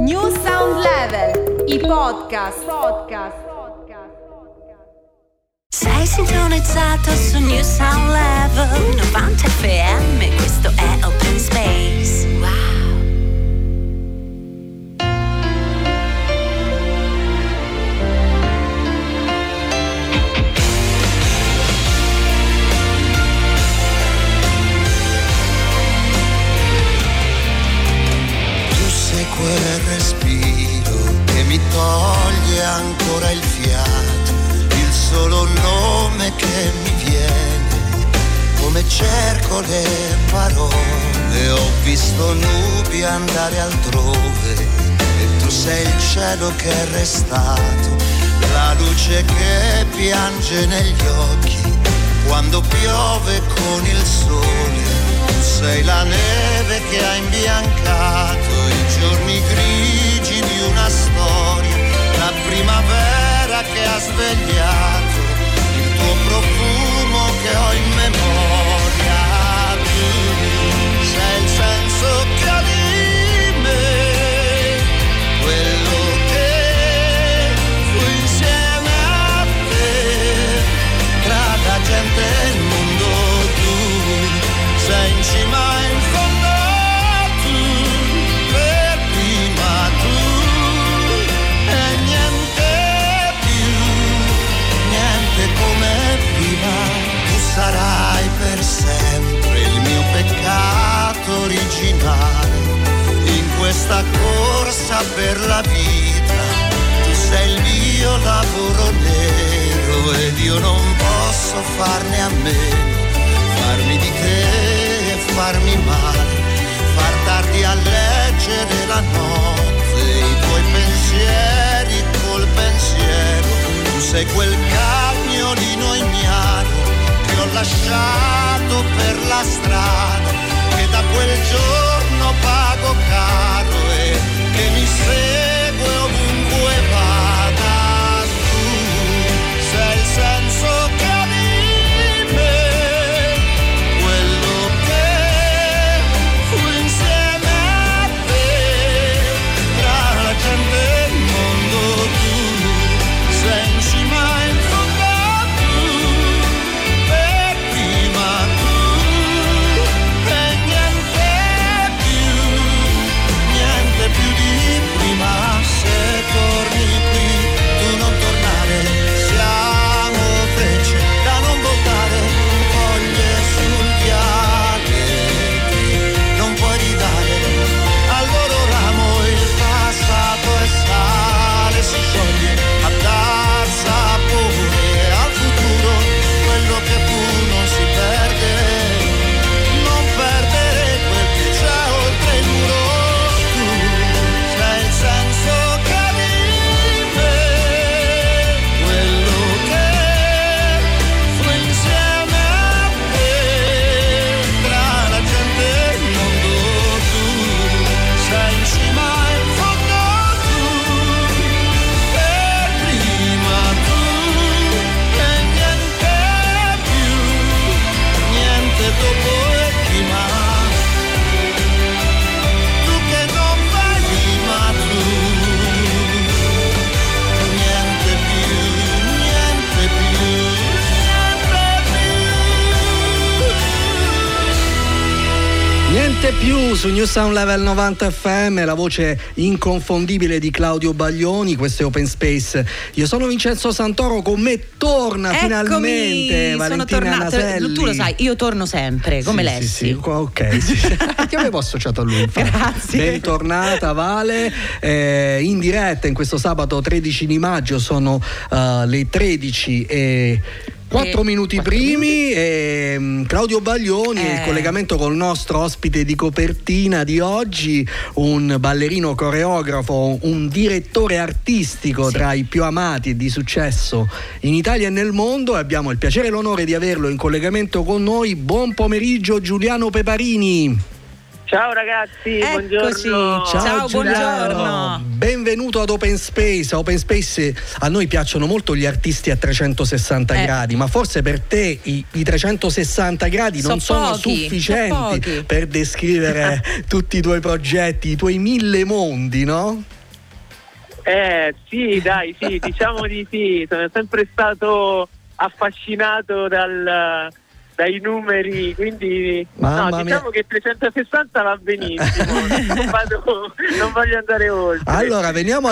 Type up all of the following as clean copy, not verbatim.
New Sound Level. I podcast. Sei sintonizzato su New Sound Level 90 FM, questo è Open Space. Wow. Tu sei quel respiro che mi toglie ancora il fiato. Solo un nome che mi viene, come cerco le parole, ho visto nubi andare altrove, e tu sei il cielo che è restato, la luce che piange negli occhi, quando piove con il sole, tu sei la neve che ha imbiancato i giorni grigi di una storia, la primavera che ha svegliato il tuo profumo che ho in memoria. Tu sei il senso che ha di me, quello che fu insieme a te, tra la gente e il mondo tu sei in cima in fondo, tu per prima tu e niente come prima, tu sarai per sempre il mio peccato originale, in questa corsa per la vita, tu sei il mio lavoro nero ed io non posso farne a meno, farmi di te e farmi male, far tardi a leggere la notte, i tuoi pensieri col pensiero, tu sei quel cagnolino ignaro che ho lasciato per la strada, che da quel giorno pago caro e che mi segue ovunque vada. Tu sei il senso che ha di me, quello che fu insieme a te, tra la gente e il mondo tu sei in cima. Più su New Sound Level 90 FM, la voce inconfondibile di Claudio Baglioni, questo è Open Space. Io sono Vincenzo Santoro, con me torna finalmente Valentina Natelli. Tu lo sai, io torno sempre, come Lessi. Sì, ok. Sì. Ti avevo associato a lui, infatti. Grazie. Bentornata Vale, in diretta in questo sabato 13 di maggio, sono le 13 e 4 minuti primi. Claudio Baglioni, il collegamento col nostro ospite di copertina di oggi, un ballerino coreografo, un direttore artistico tra i più amati e di successo in Italia e nel mondo. Abbiamo il piacere e l'onore di averlo in collegamento con noi. Buon pomeriggio Giuliano Peparini. Ciao ragazzi, buongiorno. Ciao, buongiorno. Benvenuto ad Open Space. A Open Space a noi piacciono molto gli artisti a 360 gradi, ma forse per te i 360 gradi non sono sufficienti per descrivere tutti i tuoi progetti, i tuoi 1000 mondi, no? Sì, diciamo di sì. Sono sempre stato affascinato dai numeri, quindi diciamo che 360 va benissimo. Non voglio andare oltre. Allora veniamo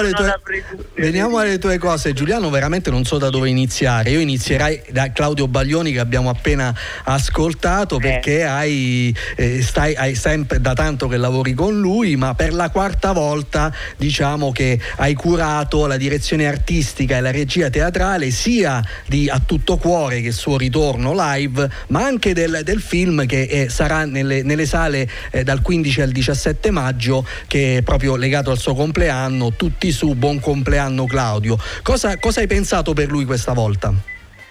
alle tue cose, Giuliano. Veramente non so da dove iniziare. Io inizierei da Claudio Baglioni, che abbiamo appena ascoltato, perché hai sempre, da tanto che lavori con lui, ma per la quarta volta diciamo che hai curato la direzione artistica e la regia teatrale sia di A Tutto Cuore, che il suo ritorno live, ma anche del film che sarà nelle sale dal 15 al 17 maggio, che è proprio legato al suo compleanno. Tutti su Buon compleanno Claudio. Cosa hai pensato per lui questa volta?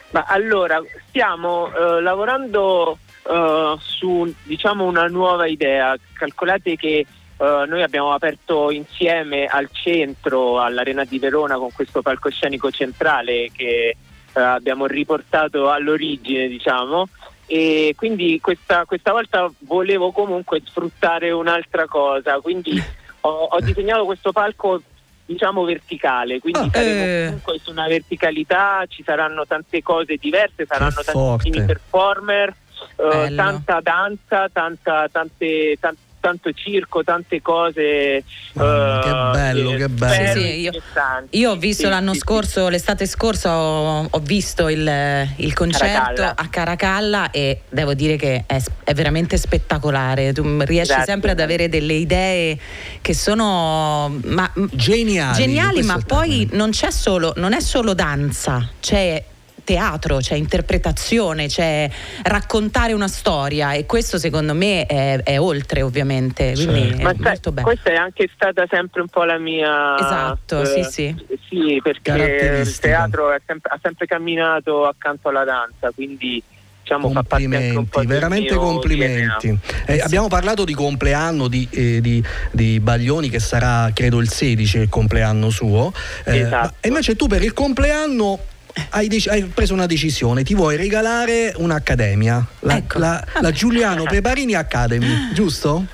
Ma allora, stiamo lavorando su, diciamo, una nuova idea. Calcolate che noi abbiamo aperto insieme al centro, all'Arena di Verona, con questo palcoscenico centrale che abbiamo riportato all'origine, diciamo, e quindi questa volta volevo comunque sfruttare un'altra cosa, quindi ho disegnato questo palco, diciamo, verticale, quindi saremo comunque su una verticalità, ci saranno tante cose diverse, saranno tantissimi performer, tanta danza, tanto circo, tante cose. Che bello. Sì, io ho visto l'anno scorso, l'estate scorsa ho visto il concerto a Caracalla, e devo dire che è veramente spettacolare. Tu riesci sempre ad avere delle idee che sono geniali, ma poi non è solo danza, c'è teatro, c'è interpretazione, c'è raccontare una storia, e questo secondo me è oltre, ovviamente. Quindi ma molto bello. Questa è anche stata sempre un po' la mia sì, perché il teatro ha sempre camminato accanto alla danza, quindi diciamo fa parte anche un po' veramente del mio complimenti. Abbiamo parlato di compleanno di Baglioni, che sarà credo il 16 il compleanno suo, e invece tu per il compleanno hai preso una decisione, ti vuoi regalare un'accademia, la Giuliano Peparini Academy, giusto?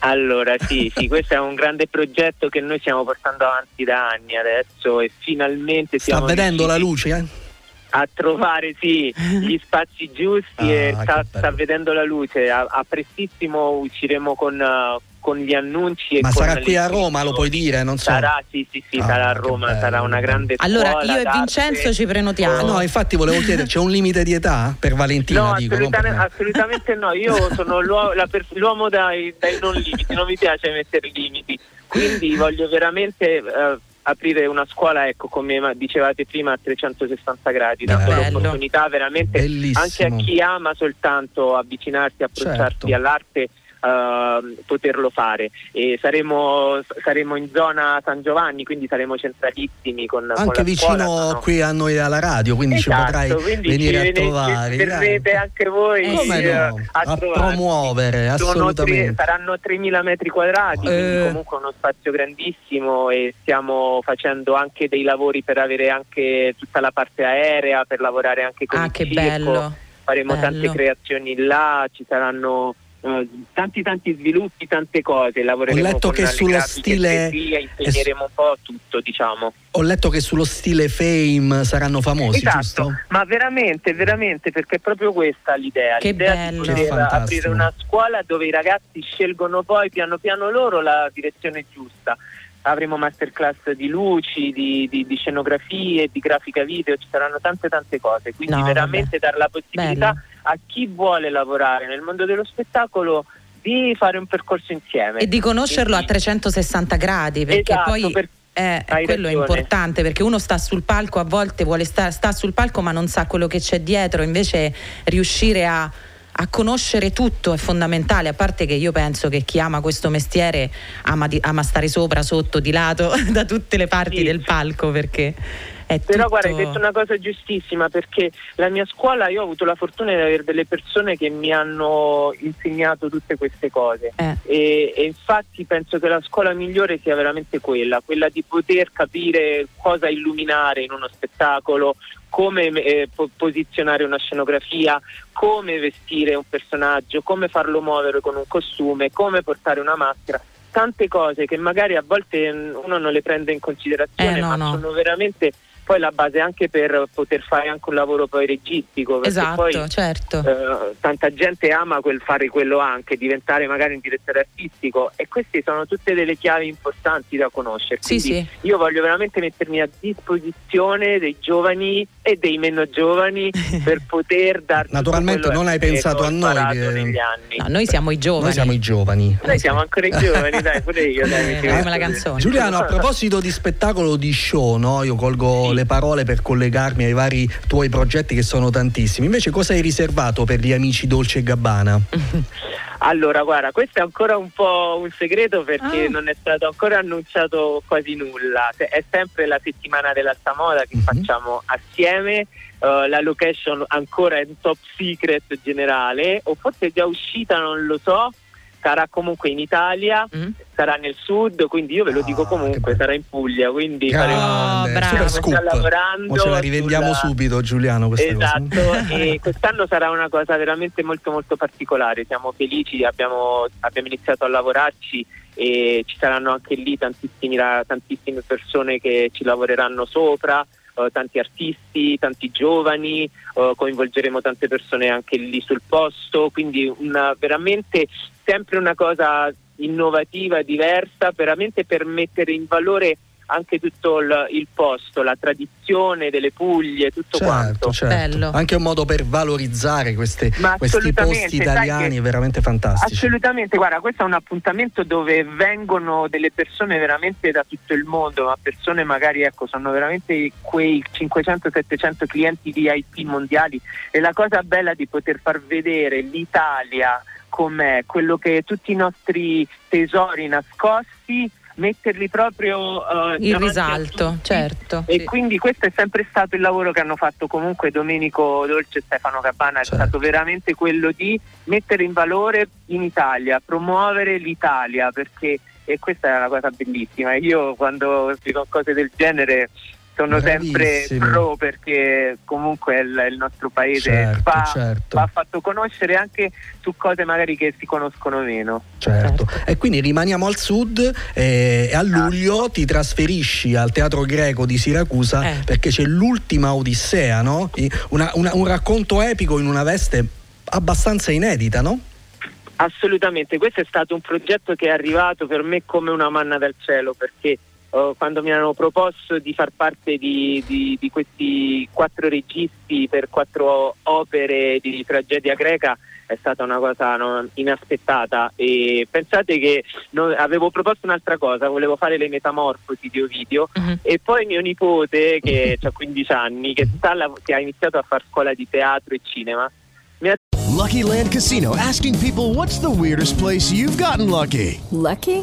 Allora sì, questo è un grande progetto che noi stiamo portando avanti da anni adesso, e finalmente siamo vedendo la luce a trovare gli spazi giusti, e sta vedendo la luce. A prestissimo usciremo con gli annunci. Ma sarà qui a Roma, lo puoi dire? Non so. Sarà, sarà a Roma, sarà una grande scuola. Allora, io e Vincenzo ci prenotiamo. No, infatti volevo chiedere, c'è un limite di età per Valentina? No, assolutamente no, io sono l'uomo dai non limiti, non mi piace mettere limiti, quindi voglio veramente aprire una scuola, come dicevate prima, a 360 gradi, dando l'opportunità veramente anche a chi ama soltanto avvicinarsi, approcciarsi all'arte, poterlo fare. E saremo in zona San Giovanni, quindi saremo centralissimi con la vicino scuola, qui a noi alla radio, quindi ci potrai venire a trovare, verrete anche voi a promuovere. Assolutamente. Saranno 3.000 metri quadrati, quindi comunque uno spazio grandissimo, e stiamo facendo anche dei lavori per avere anche tutta la parte aerea, per lavorare anche con il circo. Faremo tante creazioni là, ci saranno tanti sviluppi, tante cose. Lavoreremo, ho letto, che sulla stile insegneremo un po' tutto, diciamo. Ho letto che sullo stile Fame saranno famosi, giusto? Ma veramente, perché è proprio questa l'idea. Che bello. Di poter aprire una scuola dove i ragazzi scelgono poi piano piano loro la direzione giusta. Avremo masterclass di luci, di scenografie, di grafica video, ci saranno tante cose, quindi veramente dare la possibilità a chi vuole lavorare nel mondo dello spettacolo di fare un percorso insieme e di conoscerlo a 360 gradi, perché poi è quello importante, perché uno sta sul palco, a volte vuole sta sul palco ma non sa quello che c'è dietro, invece riuscire a conoscere tutto è fondamentale, a parte che io penso che chi ama questo mestiere ama stare sopra, sotto, di lato, da tutte le parti, sì, del palco, perché è però tutto... Guarda, hai detto una cosa giustissima, perché la mia scuola, io ho avuto la fortuna di avere delle persone che mi hanno insegnato tutte queste cose, e infatti penso che la scuola migliore sia veramente quella di poter capire cosa illuminare in uno spettacolo, come posizionare una scenografia, come vestire un personaggio, come farlo muovere con un costume, come portare una maschera, tante cose che magari a volte uno non le prende in considerazione, ma sono veramente poi la base anche per poter fare anche un lavoro poi registico, perché esatto, poi certo. Tanta gente ama fare quello, anche diventare magari un direttore artistico, e queste sono tutte delle chiavi importanti da conoscere, quindi sì. Io voglio veramente mettermi a disposizione dei giovani e dei meno giovani per poter darti naturalmente non hai pensato a noi negli anni. No, noi siamo i giovani, noi siamo ancora i giovani, dai, pure io, dai, come la canzone. Giuliano, a proposito di spettacolo, di show, no? Io colgo le parole per collegarmi ai vari tuoi progetti, che sono tantissimi. Invece, cosa hai riservato per gli amici Dolce e Gabbana? Allora, guarda, questo è ancora un po' un segreto, perché non è stato ancora annunciato quasi nulla. È sempre la settimana dell'alta moda che facciamo assieme. La location ancora è in top secret generale, o forse è già uscita, non lo so. Sarà comunque in Italia, sarà nel sud, quindi io ve lo dico comunque, sarà in Puglia, quindi faremo super lavorando. O ce la rivendiamo subito, Giuliano, questa cosa. E quest'anno sarà una cosa veramente molto molto particolare, siamo felici, abbiamo iniziato a lavorarci, e ci saranno anche lì tantissime persone che ci lavoreranno sopra, tanti artisti, tanti giovani, coinvolgeremo tante persone anche lì sul posto, quindi veramente sempre una cosa innovativa, diversa, veramente per mettere in valore anche tutto il posto, la tradizione delle Puglie, tutto quanto. Bello. Anche un modo per valorizzare questi posti italiani, veramente fantastici. Assolutamente, guarda, questo è un appuntamento dove vengono delle persone veramente da tutto il mondo, ma persone magari, ecco, sono veramente quei 500-700 clienti VIP mondiali, e la cosa bella di poter far vedere l'Italia com'è, quello che tutti i nostri tesori nascosti, metterli proprio in risalto, certo. E quindi questo è sempre stato il lavoro che hanno fatto comunque Domenico Dolce e Stefano Gabbana, certo. È stato veramente quello di mettere in valore in Italia, promuovere l'Italia, perché e questa è una cosa bellissima. Io quando dico cose del genere sono sempre pro, perché comunque il nostro paese va fatto conoscere anche su cose magari che si conoscono meno. Certo. E quindi rimaniamo al sud, e a luglio ti trasferisci al Teatro Greco di Siracusa, perché c'è l'ultima Odissea, no? Un racconto epico in una veste abbastanza inedita, no? Assolutamente, questo è stato un progetto che è arrivato per me come una manna dal cielo, perché quando mi hanno proposto di far parte di questi 4 registi per 4 opere di tragedia greca, è stata una cosa inaspettata. E pensate che avevo proposto un'altra cosa, volevo fare le Metamorfosi di Ovidio, e poi mio nipote, che ha 15 anni, che ha iniziato a far scuola di teatro e cinema. Lucky Land Casino, asking people, what's the weirdest place you've gotten lucky? Lucky?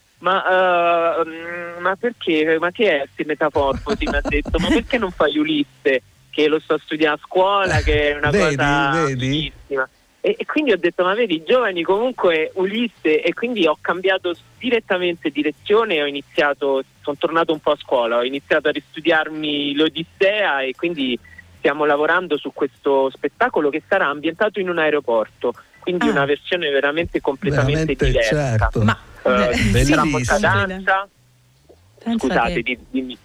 ma perché? Ma che è questi metamorfosi? Mi ha detto, ma perché non fai Ulisse? Che lo sto studiando a scuola, che è una cosa bellissima. E quindi ho detto, ma vedi, giovani comunque Ulisse, e quindi ho cambiato direttamente direzione e sono tornato un po' a scuola, ho iniziato a ristudiarmi l'Odissea, e quindi stiamo lavorando su questo spettacolo che sarà ambientato in un aeroporto, quindi una versione veramente completamente diversa. Certo. Ma sarà molta danza. Scusate, dimmi.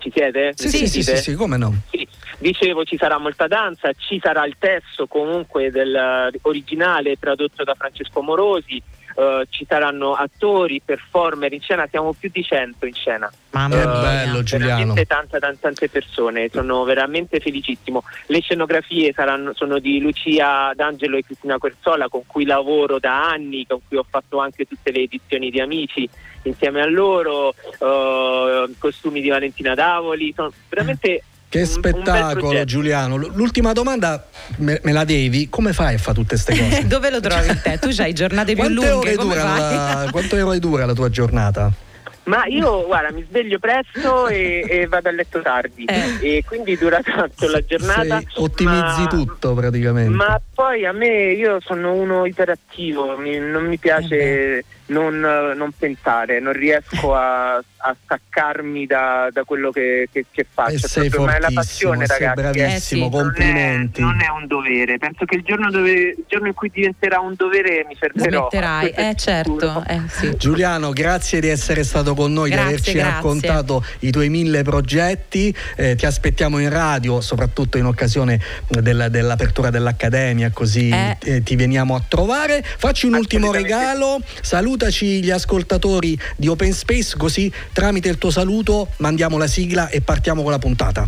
Ci siete? Sì, come no? Sì. Dicevo, ci sarà molta danza, ci sarà il testo comunque del originale tradotto da Francesco Morosi, ci saranno attori, performer in scena, siamo più di 100 in scena. Mamma mia, bello, Giuliano. Veramente tante persone, sono veramente felicissimo. Le scenografie sono di Lucia D'Angelo e Cristina Quersola, con cui lavoro da anni, con cui ho fatto anche tutte le edizioni di Amici insieme a loro, costumi di Valentina Davoli, sono veramente... Che spettacolo, Giuliano. L'ultima domanda me la devi: come fai a fare tutte queste cose? Dove lo trovi te? Tu hai giornate più lunghe, come fai? Quante ore dura la tua giornata? Ma io, guarda, mi sveglio presto e vado a letto tardi, e quindi dura tanto la giornata. Ottimizzi tutto praticamente. Ma poi a me, io sono uno iperattivo, non mi piace non pensare, non riesco a staccarmi da quello che faccio. Ma è la passione, ragazzi. Bravissimo, complimenti. Non è un dovere. Penso che il giorno in cui diventerà un dovere mi fermerò. Certo. Sì. Giuliano, grazie di essere stato con noi, di averci raccontato i tuoi 1000 progetti. Ti aspettiamo in radio, soprattutto in occasione dell'apertura dell'Accademia, così ti veniamo a trovare. Facci un ultimo regalo, salutaci gli ascoltatori di Open Space, così tramite il tuo saluto mandiamo la sigla e partiamo con la puntata.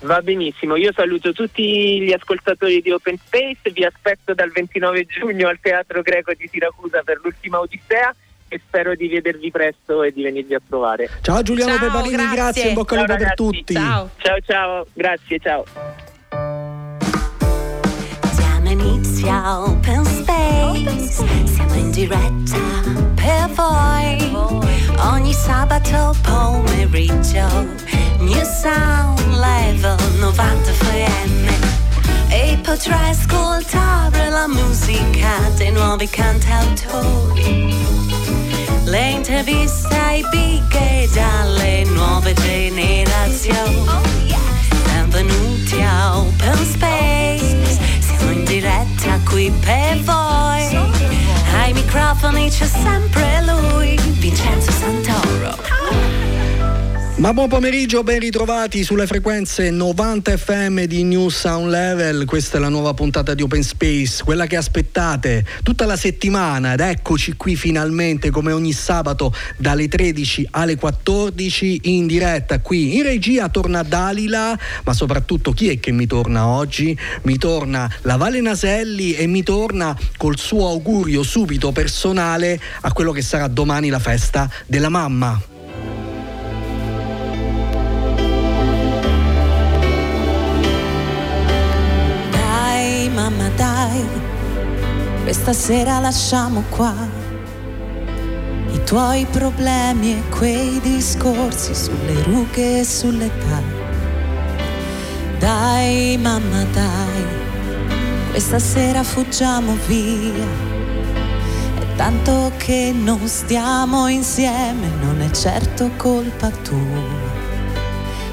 Va benissimo, io saluto tutti gli ascoltatori di Open Space, vi aspetto dal 29 giugno al Teatro Greco di Siracusa per l'ultima Odissea, e spero di vedervi presto e di venirvi a trovare. Ciao Giuliano Peparini, grazie, in bocca al lupo per tutti. Ciao, grazie, ciao. Siamo inizia Open Space, siamo in diretta per voi, ogni sabato pomeriggio, New Sound Level 90 FM, e potrai ascoltare la musica dei nuovi cantautori, le interviste ai big dalle nuove generazioni. Benvenuti a Open Space, siamo in diretta qui per voi, ai microfoni c'è sempre lui, Vincenzo Santoro. Ma buon pomeriggio, ben ritrovati sulle frequenze 90 FM di New Sound Level. Questa è la nuova puntata di Open Space, quella che aspettate tutta la settimana, ed eccoci qui finalmente come ogni sabato dalle 13 alle 14 in diretta. Qui in regia torna Dalila, ma soprattutto chi è che mi torna oggi? Mi torna la Vale Naselli e mi torna col suo augurio subito personale a quello che sarà domani la festa della mamma. Mamma dai, questa sera lasciamo qua i tuoi problemi e quei discorsi sulle rughe e sull'età. Dai mamma dai, questa sera fuggiamo via, è tanto che non stiamo insieme, non è certo colpa tua,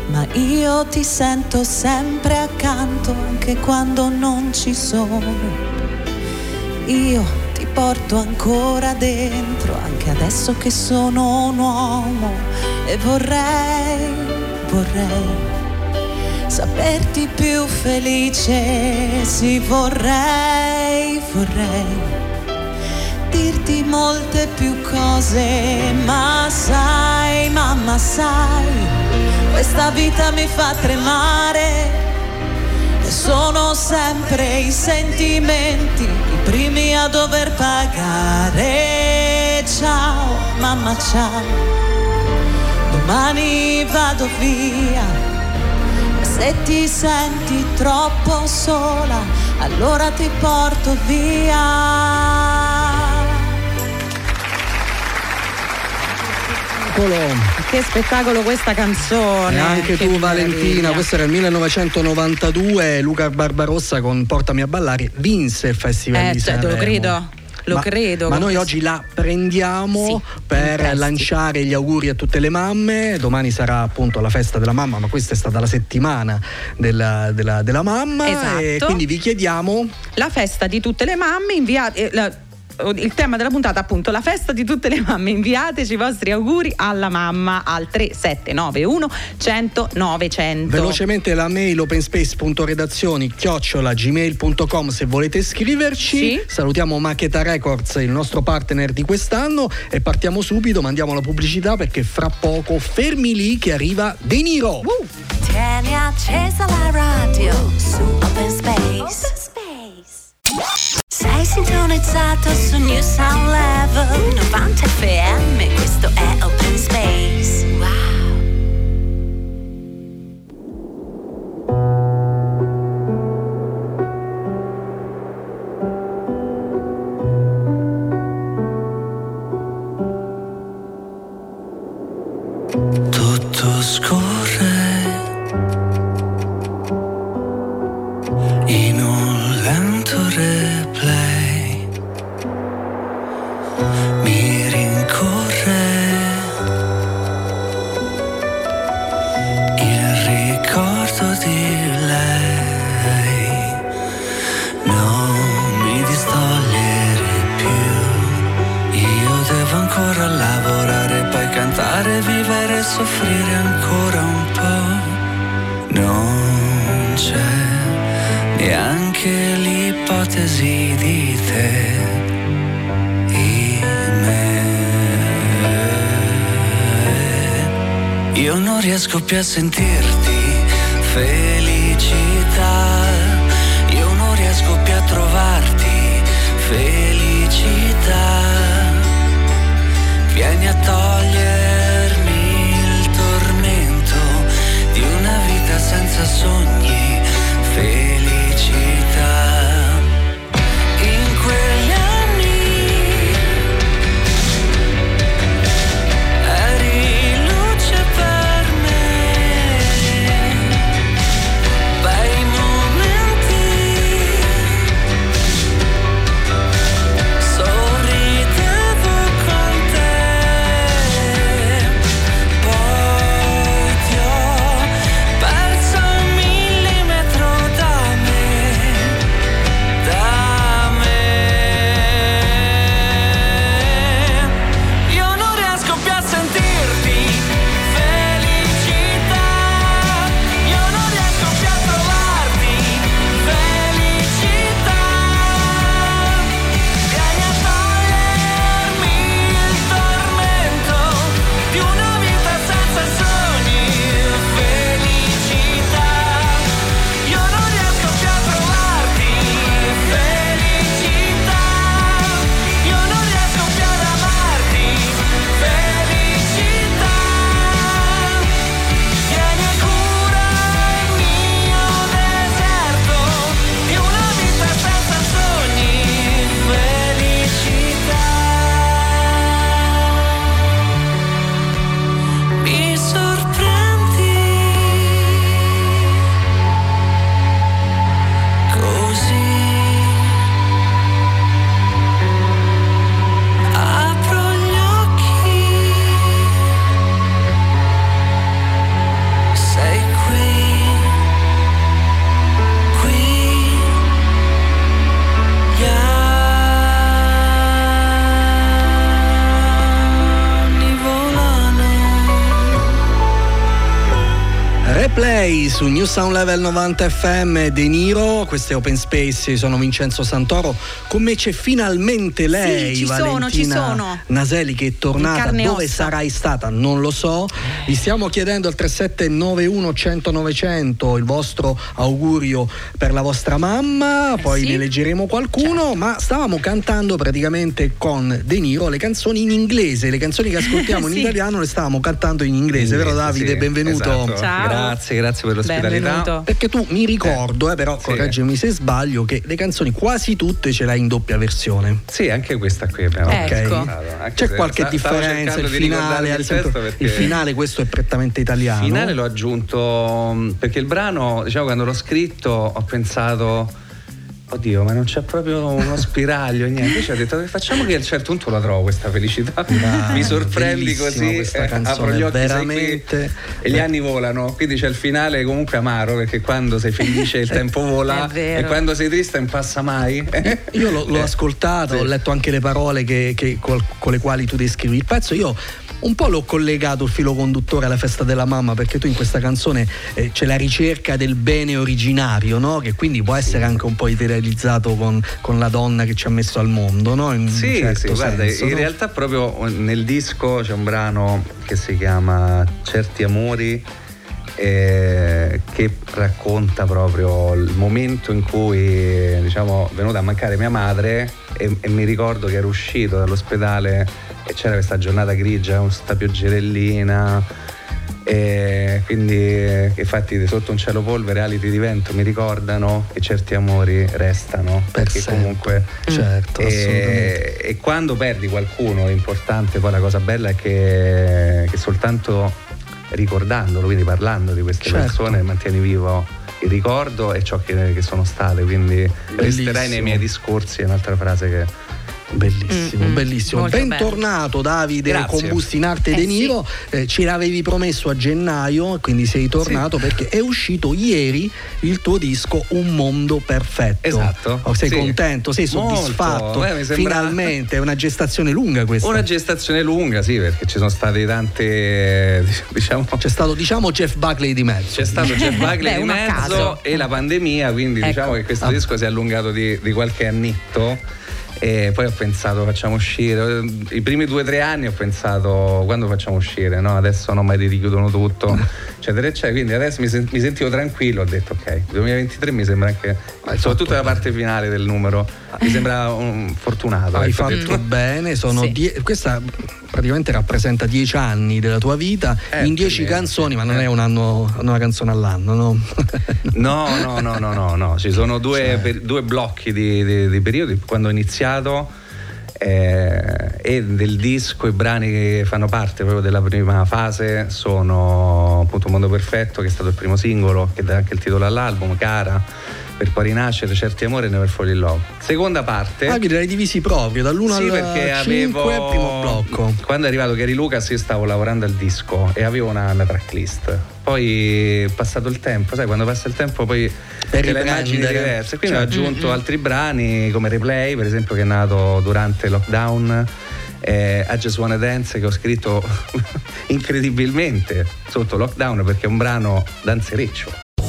ma io ti sento sempre accanto anche quando non ci sono, io ti porto ancora dentro anche adesso che sono un uomo, e vorrei saperti più felice, sì vorrei dirti molte più cose, ma sai mamma sai, questa vita mi fa tremare, sono sempre i sentimenti i primi a dover pagare. Ciao mamma ciao, domani vado via, se ti senti troppo sola allora ti porto via. Che spettacolo questa canzone, anche tu Valentina. Questo era il 1992, Luca Barbarossa con Portami a ballare vinse il Festival di Sanremo. Lo credo. Ma noi oggi la prendiamo per lanciare gli auguri a tutte le mamme. Domani sarà appunto la festa della mamma, ma questa è stata la settimana della mamma. Esatto. E quindi vi chiediamo la festa di tutte le mamme, inviate il tema della puntata, appunto, la festa di tutte le mamme. Inviateci i vostri auguri alla mamma al 3791 100 900. Velocemente la mail openspace.redazioni@gmail.com se volete scriverci. Sì. Salutiamo Macheta Records, il nostro partner di quest'anno, e partiamo subito, mandiamo la pubblicità perché fra poco, fermi lì che arriva De Niro. Tieni accesa la radio su Open Space. Sei sintonizzato su New Sound Level 90 FM, questo è Open Space. Wow. A sentirti felicità, io non riesco più a trovarti felicità, vieni a togliermi il tormento di una vita senza sogni, felicità. Su New Sound Level 90 FM De Niro, queste Open Space, sono Vincenzo Santoro, con me c'è finalmente lei, sì, Valentina Naselli, che è tornata. Dove sarai stata? Non lo so. Vi stiamo chiedendo al 3791 100 900 il vostro augurio per la vostra mamma, poi ne leggeremo qualcuno, certo. Ma stavamo cantando praticamente con De Niro le canzoni in inglese, le canzoni che ascoltiamo in italiano le stavamo cantando in inglese, vero Davide? Sì, benvenuto. Esatto. Ciao. Grazie per l'ospitalità. Benvenuto. Perché tu mi ricordo, però correggimi se sbaglio, che le canzoni quasi tutte ce l'hai in doppia versione. Sì, anche questa qui abbiamo. Ecco. C'è qualche differenza? Il finale, perché... il finale, questo è prettamente italiano. Il finale l'ho aggiunto perché il brano, diciamo, quando l'ho scritto ho pensato oddio, ma non c'è proprio uno spiraglio, niente. Ci ho detto, facciamo che a un certo punto la trovo questa felicità. Ah, mi sorprendi così, apro gli occhi, veramente, e gli anni volano. Quindi c'è il finale comunque amaro, perché quando sei felice il tempo vola e quando sei triste non passa mai. Io l'ho ascoltato, ho letto anche le parole che con le quali tu descrivi il pezzo. Io un po' l'ho collegato, il filo conduttore, alla festa della mamma, perché tu in questa canzone c'è la ricerca del bene originario, no? Che quindi può essere anche un po' idealizzato con la donna che ci ha messo al mondo, no? In sì, certo sì, senso, guarda, no? In realtà proprio nel disco c'è un brano che si chiama Certi Amori, che racconta proprio il momento in cui, diciamo, è venuta a mancare mia madre e mi ricordo che ero uscito dall'ospedale e c'era questa giornata grigia, questa pioggerellina, e quindi infatti sotto un cielo polvere aliti di vento mi ricordano e certi amori restano perché sempre. Comunque certo, e quando perdi qualcuno è importante, poi la cosa bella è che soltanto ricordandolo, quindi parlando di queste certo. persone, mantieni vivo il ricordo e ciò che sono state, quindi bellissimo. Resterai nei miei discorsi, è un'altra frase che bellissimo, bellissimo. Bentornato bello. Davide Combusti in arte De Niro, sì. Ce l'avevi promesso a gennaio, quindi sei tornato, sì. perché è uscito ieri il tuo disco Un Mondo Perfetto. Esatto. Oh, sei sì. contento, sei soddisfatto? Mi sembra... Finalmente, è una gestazione lunga questa. Una gestazione lunga, sì, perché ci sono state tante, diciamo. C'è stato, diciamo, Jeff Buckley di mezzo. C'è stato Jeff Buckley di mezzo e la pandemia, quindi ecco. diciamo che questo disco si è allungato di qualche annetto. E poi ho pensato, facciamo uscire i primi 2 o 3 anni, ho pensato quando facciamo uscire, no? Adesso no, ma richiudono tutto, eccetera. Quindi adesso mi sentivo tranquillo, ho detto ok, 2023 mi sembra anche, soprattutto la parte finale del numero, mi sembra fortunato. Hai fatto bene, sono sì. Questa praticamente rappresenta 10 anni della tua vita, in 10 canzoni, ma non è un anno, una canzone all'anno, no? No. Ci sono due blocchi di periodi, quando ho iniziato e del disco i brani che fanno parte proprio della prima fase sono appunto Un Mondo Perfetto, che è stato il primo singolo, che dà anche il titolo all'album, Cara, per poi rinascere, Certi Amore, Never Fall in Love. Seconda parte. Ah, quindi l'hai divisi proprio dall'1 sì, al 5, primo blocco. Quando è arrivato Gary Lucas io stavo lavorando al disco e avevo una tracklist. Poi passato il tempo, sai, quando passa il tempo poi le immagini diverse, quindi ho aggiunto altri brani come Replay, per esempio, che è nato durante il lockdown, I Just Wanna Dance, che ho scritto incredibilmente sotto lockdown perché è un brano danzereccio.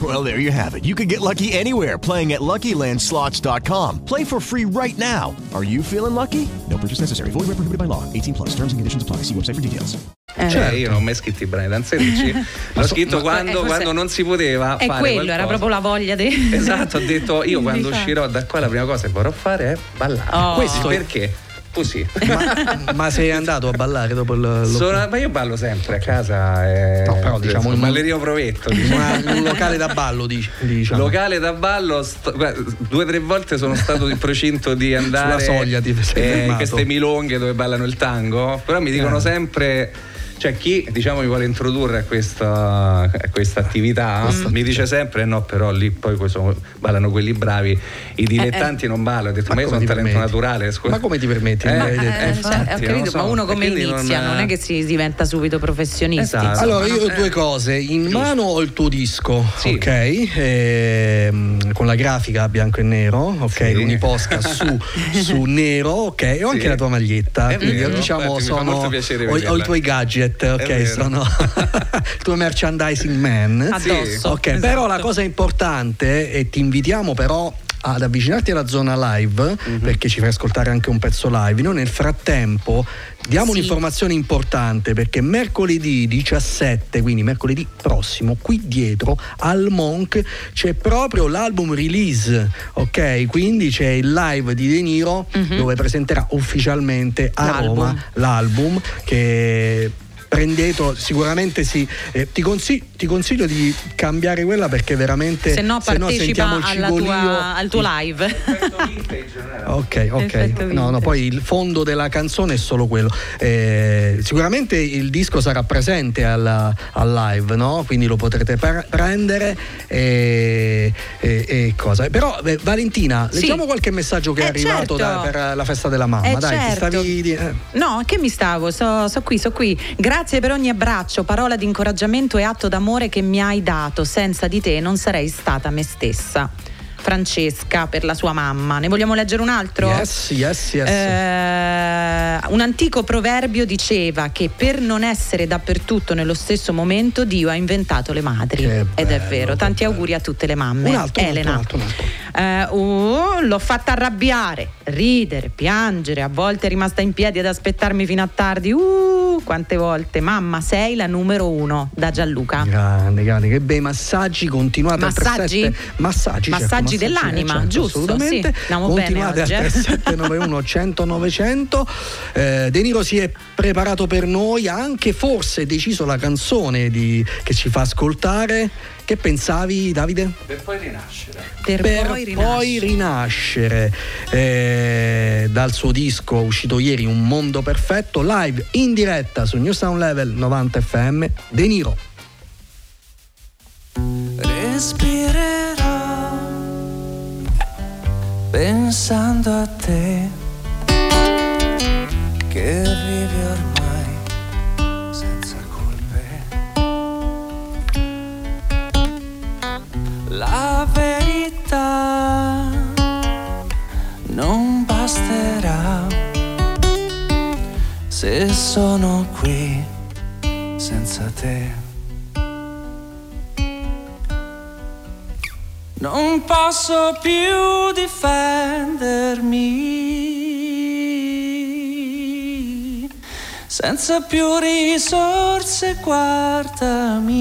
Well, there you have it. You can get lucky anywhere, playing at LuckyLandSlots.com. Play for free right now. Are you feeling lucky? No purchase necessary. Void where prohibited by law. 18+. Terms and conditions apply. See website for details. Certo. Io non ho mai scritto i brani danzerici, l'ho scritto quando non si poteva fare quello, qualcosa. Era proprio la voglia di... Esatto, ho detto io quando uscirò da qua la prima cosa che vorrò fare è ballare. Questo perché? Così. Ma sei andato a ballare dopo ma io ballo sempre a casa, però diciamo il ballerino provetto, diciamo. Un locale da ballo, diciamo. Locale da ballo, 2 o 3 volte sono stato in procinto di andare sulla soglia in queste milonghe dove ballano il tango, però mi dicono sempre, cioè chi, diciamo, mi vuole introdurre a questa attività mi dice sempre no, però lì poi ballano quelli bravi, i dilettanti non ballano. Ho detto, ma io sono un talento naturale, scusa. Ma come ti permetti? Ma uno come inizia, non è che si diventa subito professionisti. Esatto. Allora io ho 2 cose, in mano ho il tuo disco, sì. ok, con la grafica bianco e nero, ok, sì. l'uniposca su nero, ok, e ho anche la tua maglietta, quindi diciamo ho i tuoi gadget. Ok, sono il tuo merchandising man addosso. Ok, esatto. Però la cosa importante, e ti invitiamo però ad avvicinarti alla zona live, perché ci fai ascoltare anche un pezzo live. Noi nel frattempo diamo un'informazione importante, perché mercoledì 17, quindi mercoledì prossimo, qui dietro al Monk c'è proprio l'album release, ok? Quindi c'è il live di De Niro dove presenterà ufficialmente a Roma l'album che prendetelo, sicuramente sì. Ti consiglio di cambiare quella, perché veramente se no sentiamo il cigolio al tuo live. Ok. No, poi il fondo della canzone è solo quello. Sicuramente il disco sarà presente al live, no? Quindi lo potrete prendere e cosa. Però Valentina, leggiamo qualche messaggio che è arrivato per la festa della mamma. Dai, ti stavi... No, che mi stavo? So qui. Grazie per ogni abbraccio, parola di incoraggiamento e atto d'amore che mi hai dato. Senza di te non sarei stata me stessa. Francesca, per la sua mamma. Ne vogliamo leggere un altro? Yes. Un antico proverbio diceva che per non essere dappertutto nello stesso momento Dio ha inventato le madri. Bello, ed è vero. Tanti auguri a tutte le mamme. Elena. Un altro. L'ho fatta arrabbiare, ridere, piangere, a volte è rimasta in piedi ad aspettarmi fino a tardi. Quante volte, mamma sei la numero 1, da Gianluca. Grande, che bei massaggi, continuate massaggi dell'anima, giusto, assolutamente. Sì, continuate bene al 3791 100 900. De Niro si è preparato per noi, ha anche forse deciso la canzone che ci fa ascoltare. Che pensavi, Davide? Per poi rinascere. Dal suo disco uscito ieri, Un Mondo Perfetto, live in diretta su New Sound Level 90 FM, De Niro. Respirerò pensando a te, che vivi ormai senza colpe. La verità non basterà se sono qui senza te. Non posso più difendermi, senza più risorse guardami.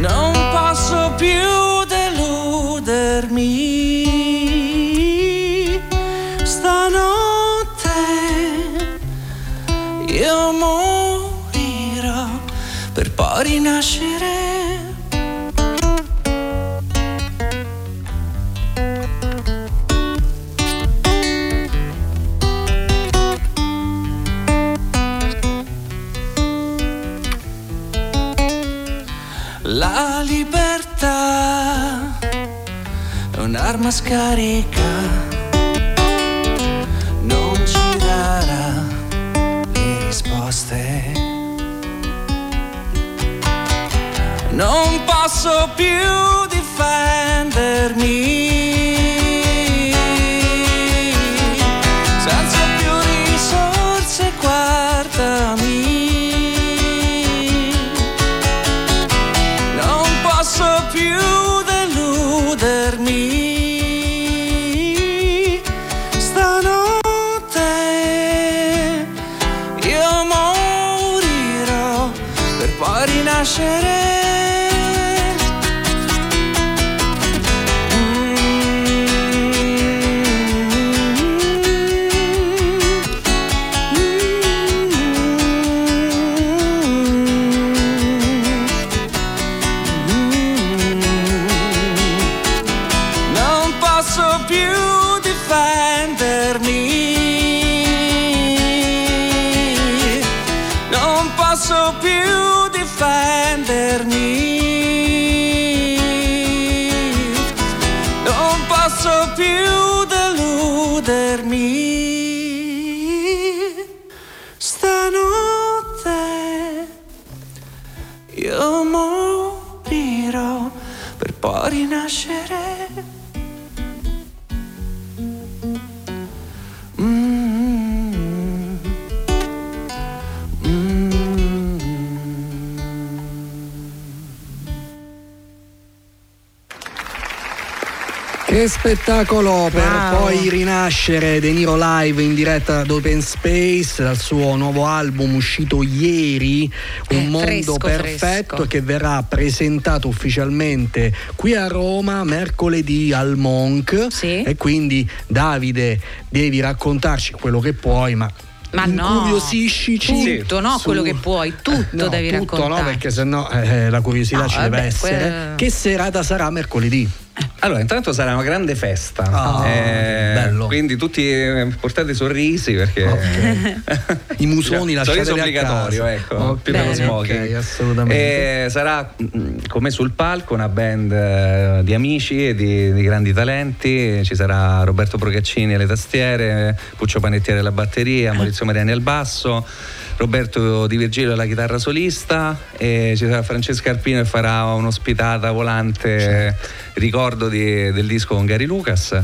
Non posso più deludermi, stanotte io morirò per poi rinascere. La libertà è un'arma scarica, non ci darà le risposte. Non posso più difendermi, senza più risorse guardami. Che spettacolo, wow. Per poi rinascere, De Niro live in diretta ad Open Space dal suo nuovo album uscito ieri, Un Mondo Perfetto, che verrà presentato ufficialmente qui a Roma mercoledì al Monk. E quindi Davide, devi raccontarci quello che puoi, ma Ma no, curiosisci tutto, no? Su... quello che puoi, tutto no, devi tutto raccontare. No, perché sennò la curiosità ci deve essere. Che serata sarà mercoledì? Allora, intanto sarà una grande festa. Bello. Quindi tutti portate sorrisi perché i musoni lasciateli sorriso obbligatorio, ecco, più dello smoking. Okay, assolutamente. Sarà come sul palco una band di amici e di grandi talenti. Ci sarà Roberto Procaccini alle tastiere, Puccio Panettiere alla batteria, Maurizio Mariani al basso, Roberto Di Virgilio alla chitarra solista, e ci sarà Francesca Arpino che farà un'ospitata volante, ricordo del disco con Gary Lucas.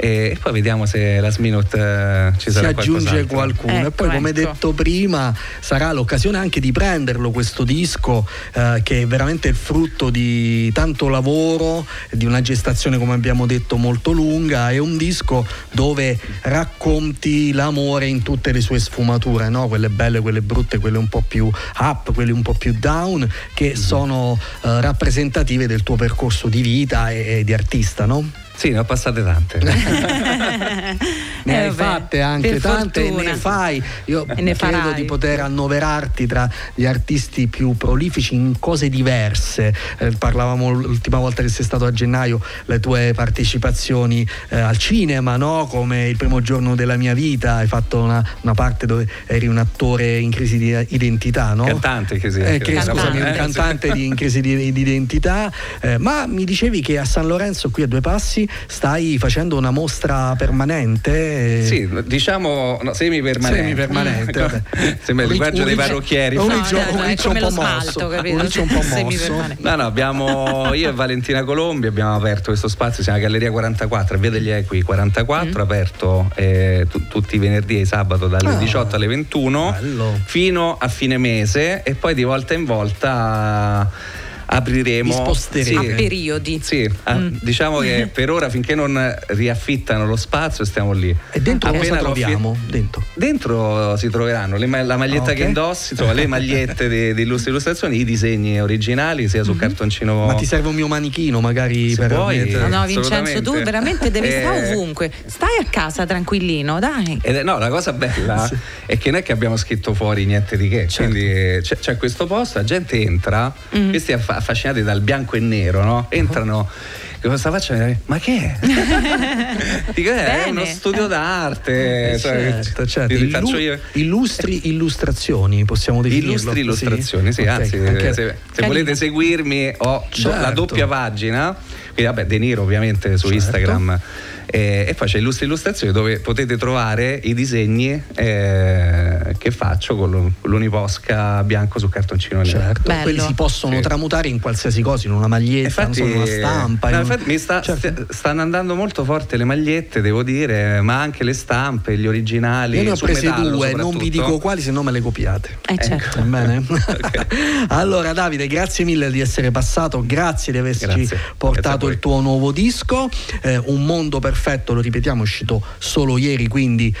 E poi vediamo se last minute ci sarà si aggiunge qualcuno, e poi come detto prima sarà l'occasione anche di prenderlo questo disco, che è veramente il frutto di tanto lavoro, di una gestazione come abbiamo detto molto lunga. È un disco dove racconti l'amore in tutte le sue sfumature, no? Quelle belle, quelle brutte, quelle un po' più up, quelle un po' più down, che sono rappresentative del tuo percorso di vita e di artista, no? Sì, ne ho passate tante. Ne hai fatte anche tante e ne fai. Io ne credo di poter annoverarti tra gli artisti più prolifici in cose diverse. Parlavamo l'ultima volta che sei stato a gennaio, le tue partecipazioni al cinema, no? Come Il primo giorno della mia vita, hai fatto una parte dove eri un attore in crisi di identità, no? Cantante in crisi di identità, ma mi dicevi che a San Lorenzo, qui a due passi, stai facendo una mostra permanente? Sì, diciamo semipermanente. Sembra il linguaggio dei parrucchieri. Un riccio un po' mosso. No, abbiamo io e Valentina Colombi abbiamo aperto questo spazio, si chiama Galleria 44, Via degli Equi 44, aperto tutti i venerdì e sabato dalle 18 alle 21, bello, fino a fine mese, e poi di volta in volta apriremo a periodi. Sì, diciamo che per ora, finché non riaffittano lo spazio, stiamo lì. E dentro cosa troviamo? Dentro si troveranno la maglietta che indossi, le magliette di illustrazioni, i disegni originali sia su cartoncino. Ma ti serve un mio manichino magari? Se vuoi. No, Vincenzo, tu veramente devi stare ovunque. Stai a casa tranquillino, dai. No, la cosa bella è che non è che abbiamo scritto fuori niente di che, quindi c'è questo posto, la gente entra, questi affascinati dal bianco e nero, no? Entrano, questa faccia, ma che è? Dico, è uno studio d'arte. Certo. Illustrazioni, possiamo definirlo. Illustrazioni, sì, anzi, se volete seguirmi ho la doppia pagina, quindi De Niro ovviamente su Instagram. E poi c'è illustrazioni dove potete trovare i disegni che faccio con l'uniposca bianco su cartoncino. Quelli si possono tramutare in qualsiasi cosa, in una maglietta, infatti, non so, una stampa. Stanno andando molto forte le magliette, devo dire, ma anche le stampe, gli originali. Io ne ho prese due, non vi dico quali, se no me le copiate. Certo. Bene. Allora, Davide, grazie mille di essere passato, grazie di averci portato il tuo nuovo disco, Un Mondo Perfetto. Lo ripetiamo, è uscito solo ieri, quindi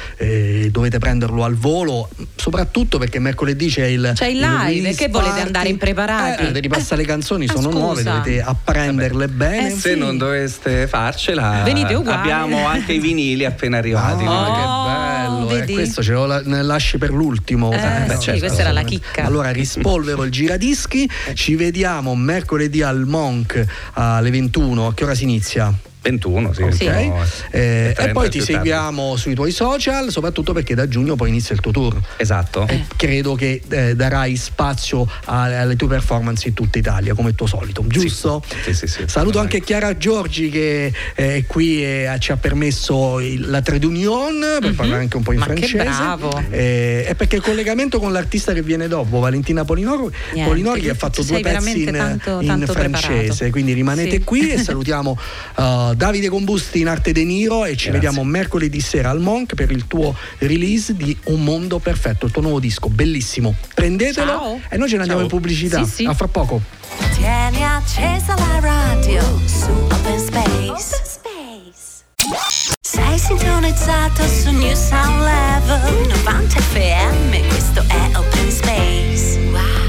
dovete prenderlo al volo, soprattutto perché mercoledì c'è il live, che volete andare impreparati, dovete ripassare le canzoni, sono nuove, dovete apprenderle bene. Se non doveste farcela, venite uguali, abbiamo anche i vinili appena arrivati. Che bello, questo ce lo lasci per l'ultimo. Questa era la chicca. Allora rispolvero il giradischi. Ci vediamo mercoledì al Monk alle 21. A che ora si inizia? 21, sì. Okay. E poi ti seguiamo sui tuoi social, soprattutto perché da giugno poi inizia il tuo tour. Esatto. Credo che darai spazio alle tue performance in tutta Italia, come il tuo solito, giusto? Sì. Saluto anche Chiara Giorgi che è qui e ci ha permesso la trade union per parlare anche un po' in francese. Che bravo. È perché il collegamento con l'artista che viene dopo, Valentina Polinori, che ha fatto due pezzi in francese. Preparato. Quindi rimanete qui e salutiamo Davide Combusti in arte De Niro, e ci vediamo mercoledì sera al Monk per il tuo release di Un Mondo Perfetto, il tuo nuovo disco bellissimo. Prendetelo e noi ce ne andiamo in pubblicità. A fra poco. Tieni accesa la radio su Open Space. Sei sintonizzato su New Sound Level 90 FM, questo è Open Space. Wow.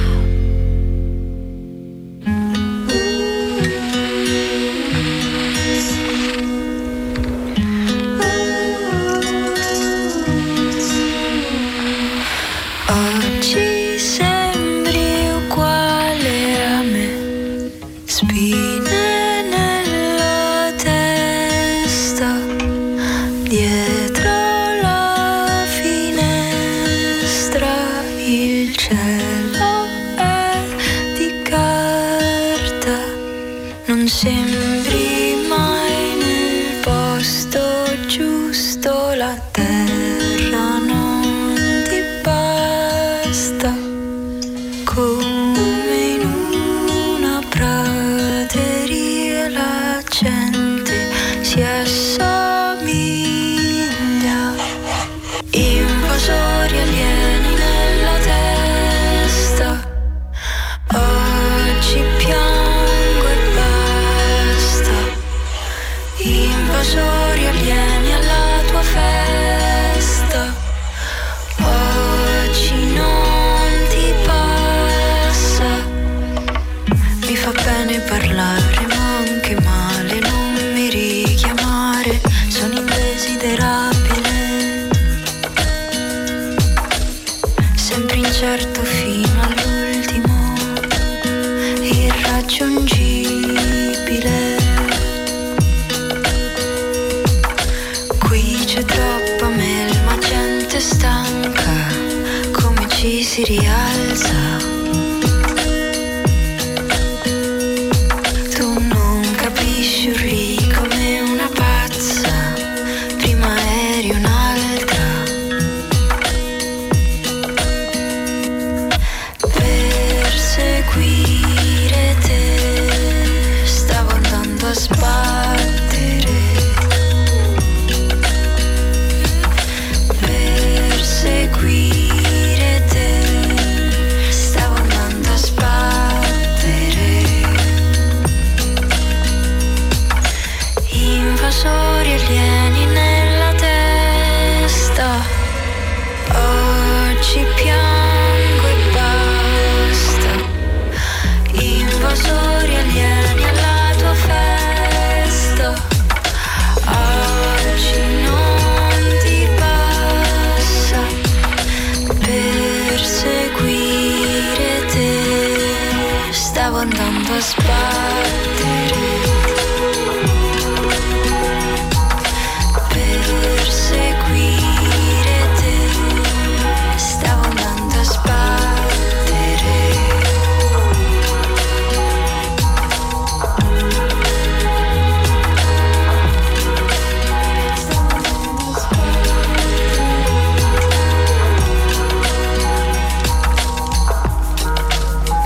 Invasori alieni nella testa. Oggi piango e basta. Invasori alieni alla tua festa. Oggi non ti passa. Mi fa bene parlare ma anche male. Non mi richiamare, sono indesiderabile. Certo fino all'ultimo, irraggiungibile. Qui c'è troppa melma, gente stanca, come ci si rialza. Tu non capisci un rì come una pazza, prima eri un'altra.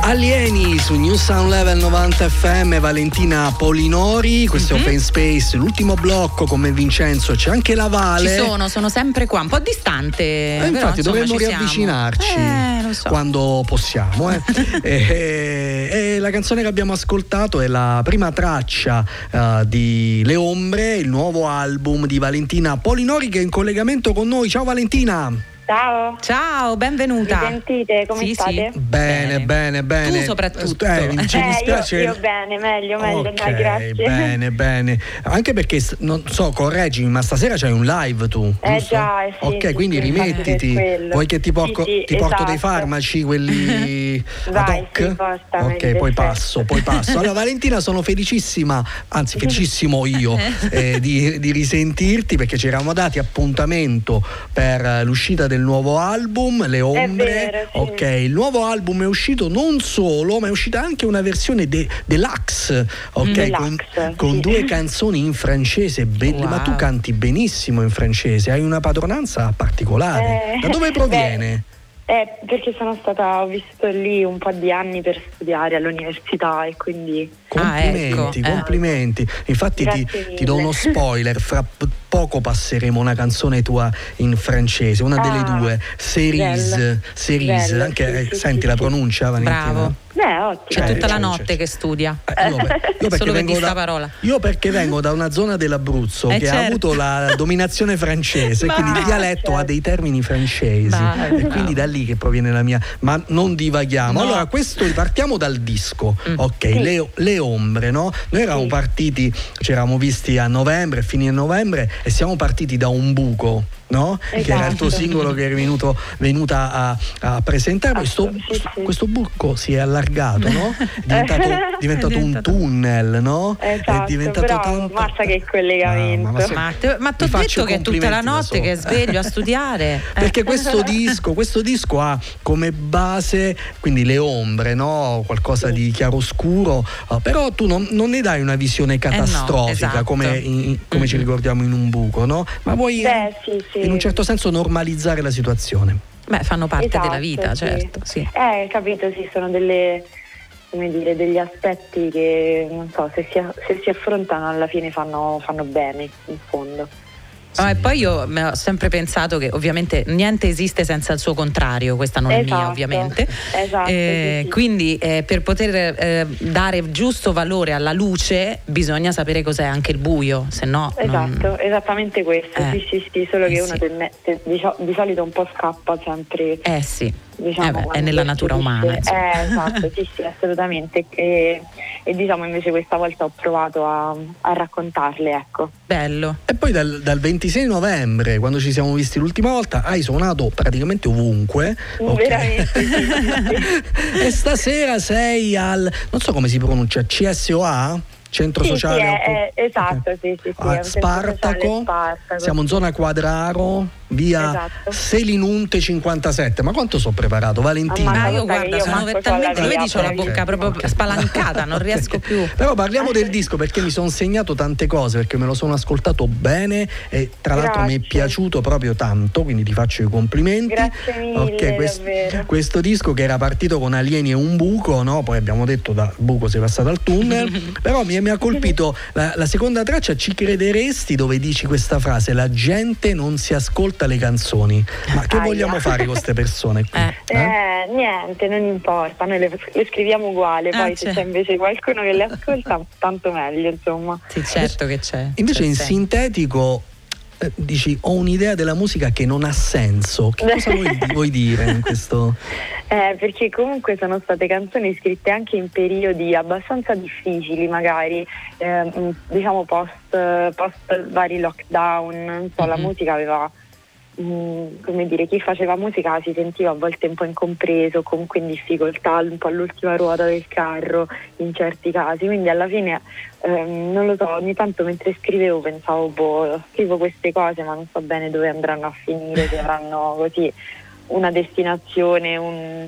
Alieni su New Sound Level 90 FM, Valentina Polinori, questo Open Space, l'ultimo blocco con me Vincenzo, c'è anche la Vale. Ci sono sempre qua, un po' distante. Infatti però, dovremmo riavvicinarci lo so. Quando possiamo. La canzone che abbiamo ascoltato è la prima traccia di Le Ombre, il nuovo album di Valentina Polinori che è in collegamento con noi. Ciao Valentina! Ciao, benvenuta. Mi sentite? Come state? Sì. Bene. Tu soprattutto. Ci dispiace. Io bene, meglio, okay, no, grazie. Bene. Anche perché, non so, correggimi, ma stasera c'hai un live tu. Già, sì. Ok, sì, quindi sì, rimettiti. Vuoi che ti porto dei farmaci, quelli ad hoc? Sì, ok, poi passo. Allora Valentina, sono felicissimo io di risentirti, perché ci eravamo dati appuntamento per l'uscita del nuovo album Le Ombre, vero, sì. Ok, il nuovo album è uscito non solo, ma è uscita anche una versione deluxe, ok, con due canzoni in francese belle, wow. Ma tu canti benissimo in francese, hai una padronanza particolare. Da dove proviene? Perché ho vissuto lì un po' di anni per studiare all'università e quindi complimenti. Infatti ti do uno spoiler, fra poco passeremo una canzone tua in francese, una delle due, Cerise, anche senti la pronuncia, Valentina? Bravo. Ottimo. C'è tutta la notte che studia. Io perché vengo da una zona dell'Abruzzo che ha avuto la dominazione francese, quindi il dialetto ha dei termini francesi e quindi da lì che proviene la mia. Ma non divaghiamo. Allora, partiamo dal disco, ok? Sì. Le Ombre, no? Noi eravamo partiti, ci eravamo visti a novembre, fine novembre, e siamo partiti da un buco, no? Esatto. Che era il tuo singolo che eri venuta a presentare. Questo buco si è allargato, no? È diventato un tunnel, no? Esatto, è diventato tanto. Mazza che collegamento. Ma ti ho detto che è tutta la notte che sveglio a studiare. Perché questo disco ha come base quindi le ombre, no? Qualcosa di chiaroscuro, però tu non ne dai una visione catastrofica, esatto. come ci ricordiamo in un buco, no? Ma vuoi in un certo senso normalizzare la situazione. Fanno parte della vita, certo. Sì. Capito, sì, sono delle, come dire, degli aspetti che non so se si affrontano alla fine fanno bene in fondo. Oh, e poi io ho sempre pensato che ovviamente niente esiste senza il suo contrario, questa non è mia ovviamente, esatto, sì. Quindi per poter dare giusto valore alla luce bisogna sapere cos'è anche il buio, se no esattamente questo, sì, solo che uno di solito un po' scappa sempre, diciamo, è nella natura umana, esatto, sì, assolutamente, e diciamo invece questa volta ho provato a raccontarle, ecco. Bello. E poi dal 26 novembre, quando ci siamo visti l'ultima volta, hai suonato praticamente ovunque, veramente, sì. E stasera sei al, non so come si pronuncia, CSOA? Centro sociale, esatto, okay. Sì, Spartaco, siamo in zona Quadraro, via Selinunte 57. Ma quanto sono preparato, Valentina? Io guarda, sono talmente la bocca proprio spalancata, non riesco più. Però parliamo del disco, perché mi sono segnato tante cose, perché me lo sono ascoltato bene e tra l'altro mi è piaciuto proprio tanto, quindi ti faccio i complimenti. Grazie mille, questo disco che era partito con Alieni e un buco, no? Poi abbiamo detto dal buco sei passato al tunnel, però mi ha colpito la seconda traccia, Ci crederesti, dove dici questa frase: la gente non si ascolta le canzoni. Ma che vogliamo fare con queste persone qui? Niente, non importa, noi le scriviamo uguale, poi se c'è invece qualcuno che le ascolta tanto meglio, insomma. Sì, certo che c'è. Invece c'è in sintetico dici: ho un'idea della musica che non ha senso. Che cosa vuoi dire in questo? Perché comunque sono state canzoni scritte anche in periodi abbastanza difficili, magari diciamo post vari lockdown, non so, la musica aveva, come dire, chi faceva musica si sentiva a volte un po' incompreso, comunque in difficoltà, un po' all'ultima ruota del carro in certi casi, quindi alla fine non lo so, ogni tanto mentre scrivevo pensavo, scrivo queste cose ma non so bene dove andranno a finire, se avranno così una destinazione, un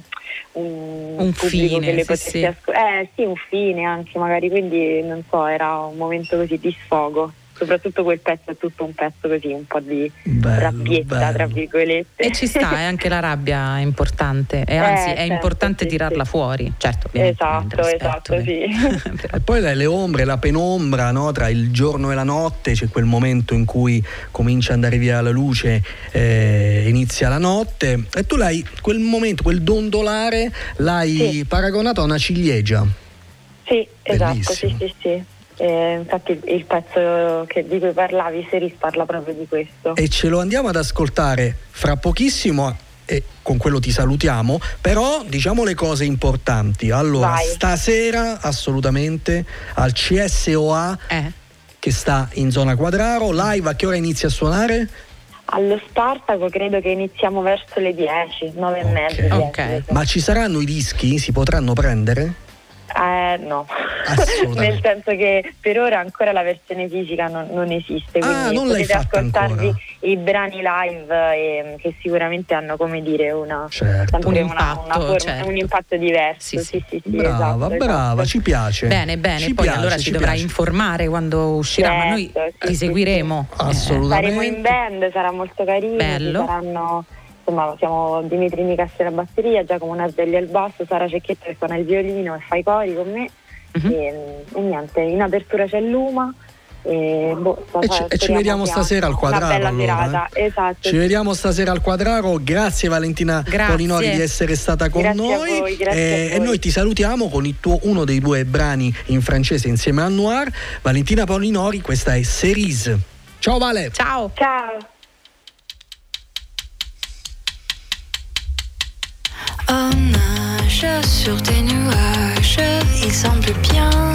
pubblico fine, che le potessi ascoltare, un fine anche magari, quindi non so, era un momento così di sfogo. Soprattutto quel pezzo è tutto un pezzo così, un po' di rabbietta, tra virgolette. E ci sta, è anche la rabbia è importante, e anzi è importante tirarla fuori, certo. Esatto, sì. E poi le ombre, la penombra, no? Tra il giorno e la notte c'è quel momento in cui comincia ad andare via la luce, inizia la notte, e tu l'hai, quel momento, quel dondolare l'hai paragonato a una ciliegia. Sì, bellissimo. Esatto, sì. Infatti il pezzo di cui parlavi, si risparla proprio di questo, e ce lo andiamo ad ascoltare fra pochissimo, e con quello ti salutiamo, però diciamo le cose importanti. Allora, stasera assolutamente al CSOA che sta in zona Quadraro. Live a che ora inizia a suonare? Allo Spartaco credo che iniziamo verso le 10, 9 e mezza. Ma ci saranno i dischi? Si potranno prendere? No, nel senso che per ora ancora la versione fisica non esiste, quindi non potete ascoltarvi i brani live, che sicuramente hanno, come dire, un impatto diverso. Sì. Brava, ci piace. Bene, poi piace, allora ci dovrai informare quando uscirà, ma noi ti seguiremo. Assolutamente. Saremo in band, sarà molto carino. Bello. Insomma, siamo Dimitri Nicassi alla batteria, Giacomo Nardelli al basso, Sara Cecchetta che suona il violino e fa i cori con me, e niente, in apertura c'è Luma, e ci vediamo stasera al Quadraro. Una bella serata, esatto. Ci vediamo stasera al Quadraro. Grazie Valentina Polinori di essere stata con noi. A voi. E noi ti salutiamo con il tuo, uno dei due brani in francese insieme a Noir. Valentina Polinori, questa è Cerise. Ciao Vale. Ciao. Hommage sur tes nuages, il semble bien.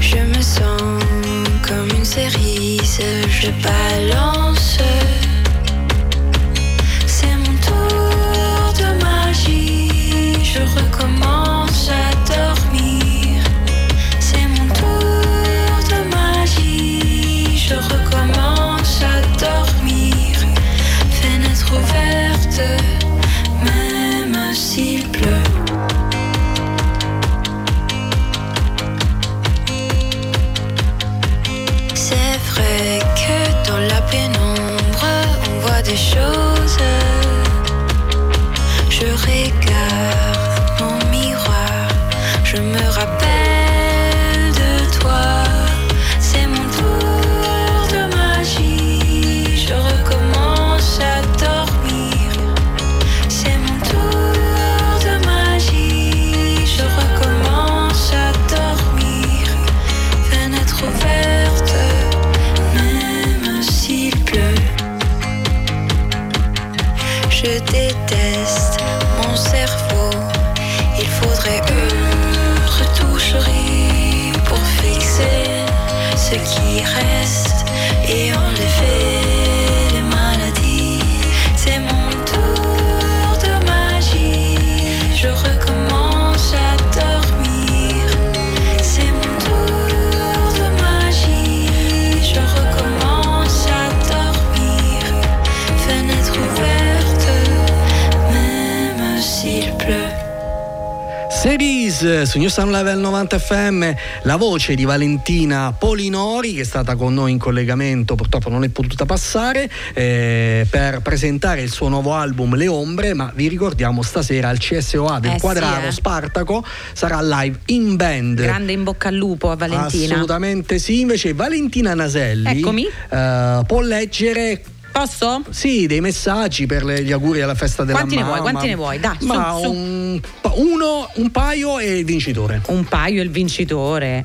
Je me sens comme une cerise, je balance. C'est mon tour de magie, je recommence à dormir. C'est mon tour de magie, je recommence à dormir. Fenêtre ouverte, même s'il pleut. C'est vrai que dans la pénombre, on voit des choses. Je regarde mon miroir, je me rappelle de toi. C'est mon tour de je déteste mon cerveau. Il faudrait une retoucherie pour fixer ce qui reste et enlever les maladies. C'est mon tour de magie. Je recommence à dormir. C'est mon tour de magie. Je recommence à dormir. Fenêtre ouverte, même s'il pleut. Cerise su New Sound Level 90 FM, la voce di Valentina Polinori, che è stata con noi in collegamento, purtroppo non è potuta passare per presentare il suo nuovo album Le Ombre, ma vi ricordiamo stasera al CSOA del Quadraro Spartaco sarà live in band. Grande in bocca al lupo a Valentina. Assolutamente sì. Invece Valentina Naselli può leggere Sì, dei messaggi per gli auguri alla festa della mamma. Quanti ne vuoi? Dai, su. Un paio e il vincitore.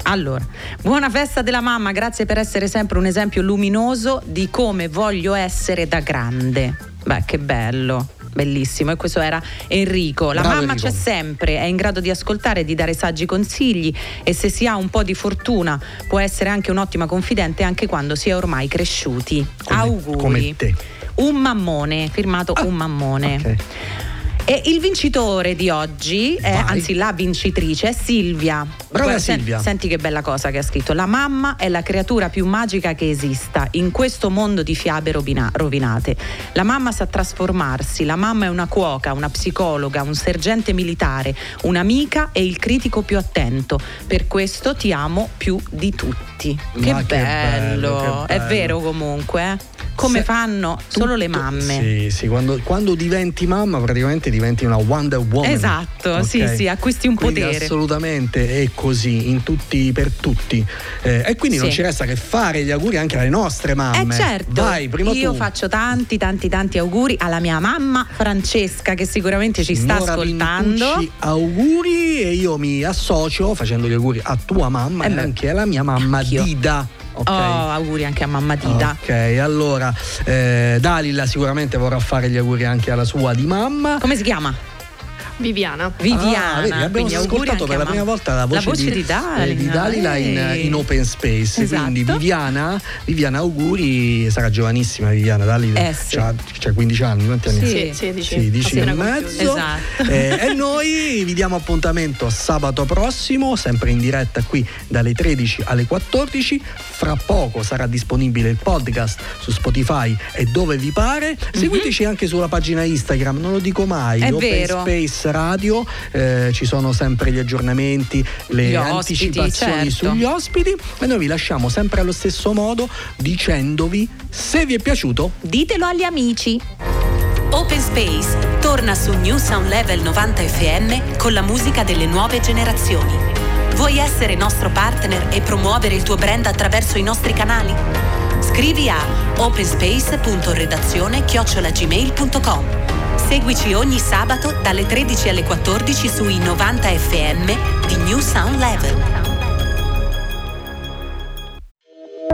Allora, buona festa della mamma, grazie per essere sempre un esempio luminoso di come voglio essere da grande. Beh, che bello. Bellissimo. E questo era Enrico. La mamma Enrico c'è sempre, è in grado di ascoltare e di dare saggi consigli, e se si ha un po' di fortuna può essere anche un'ottima confidente anche quando si è ormai cresciuti. Auguri. Come te. Un mammone, firmato un mammone. Okay. E il vincitore di oggi è, anzi la vincitrice è Silvia. Brava Silvia. Senti che bella cosa che ha scritto: la mamma è la creatura più magica che esista in questo mondo di fiabe rovinate. La mamma sa trasformarsi, la mamma è una cuoca, una psicologa, un sergente militare, un'amica e il critico più attento. Per questo ti amo più di tutti. Che bello. È vero comunque, come fanno solo le mamme. Sì, quando diventi mamma praticamente diventi una Wonder Woman. Esatto, okay? sì, acquisti un quindi potere. Assolutamente, è così in tutti per tutti. E quindi non ci resta che fare gli auguri anche alle nostre mamme. Certo. Vai, prima io faccio tanti auguri alla mia mamma Francesca, che sicuramente ci sta ascoltando. Vincucci, auguri, e io mi associo facendo gli auguri a tua mamma e anche alla mia mamma Dida. Okay. Auguri anche a mamma Dida. Ok, allora Dalila sicuramente vorrà fare gli auguri anche alla sua di mamma. Come si chiama? Viviana. Vedi, abbiamo ascoltato per la prima volta la voce di Dalila, in Open Space. Esatto. Quindi Viviana, auguri, sarà giovanissima Viviana. Dalila c'ha 15 anni, quanti anni? Sì, 16 e mezzo. Esatto. E noi vi diamo appuntamento sabato prossimo, sempre in diretta qui dalle 13 alle 14. Fra poco sarà disponibile il podcast su Spotify e dove vi pare. Seguiteci anche sulla pagina Instagram, non lo dico mai, è Open Space Radio, ci sono sempre gli aggiornamenti, le anticipazioni sugli ospiti, e noi vi lasciamo sempre allo stesso modo dicendovi: se vi è piaciuto ditelo agli amici. Open Space torna su New Sound Level 90 FM con la musica delle nuove generazioni. Vuoi essere nostro partner e promuovere il tuo brand attraverso i nostri canali? Scrivi a openspace.redazione@gmail.com. Seguici ogni sabato dalle 13 alle 14 sui 90 FM di New Sound Level.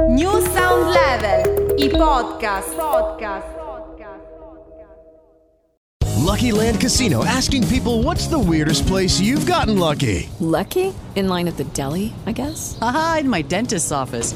New Sound Level, i podcast. Lucky Land Casino, asking people, what's the weirdest place you've gotten lucky? Lucky? In line at the deli, I guess? In my dentist's office.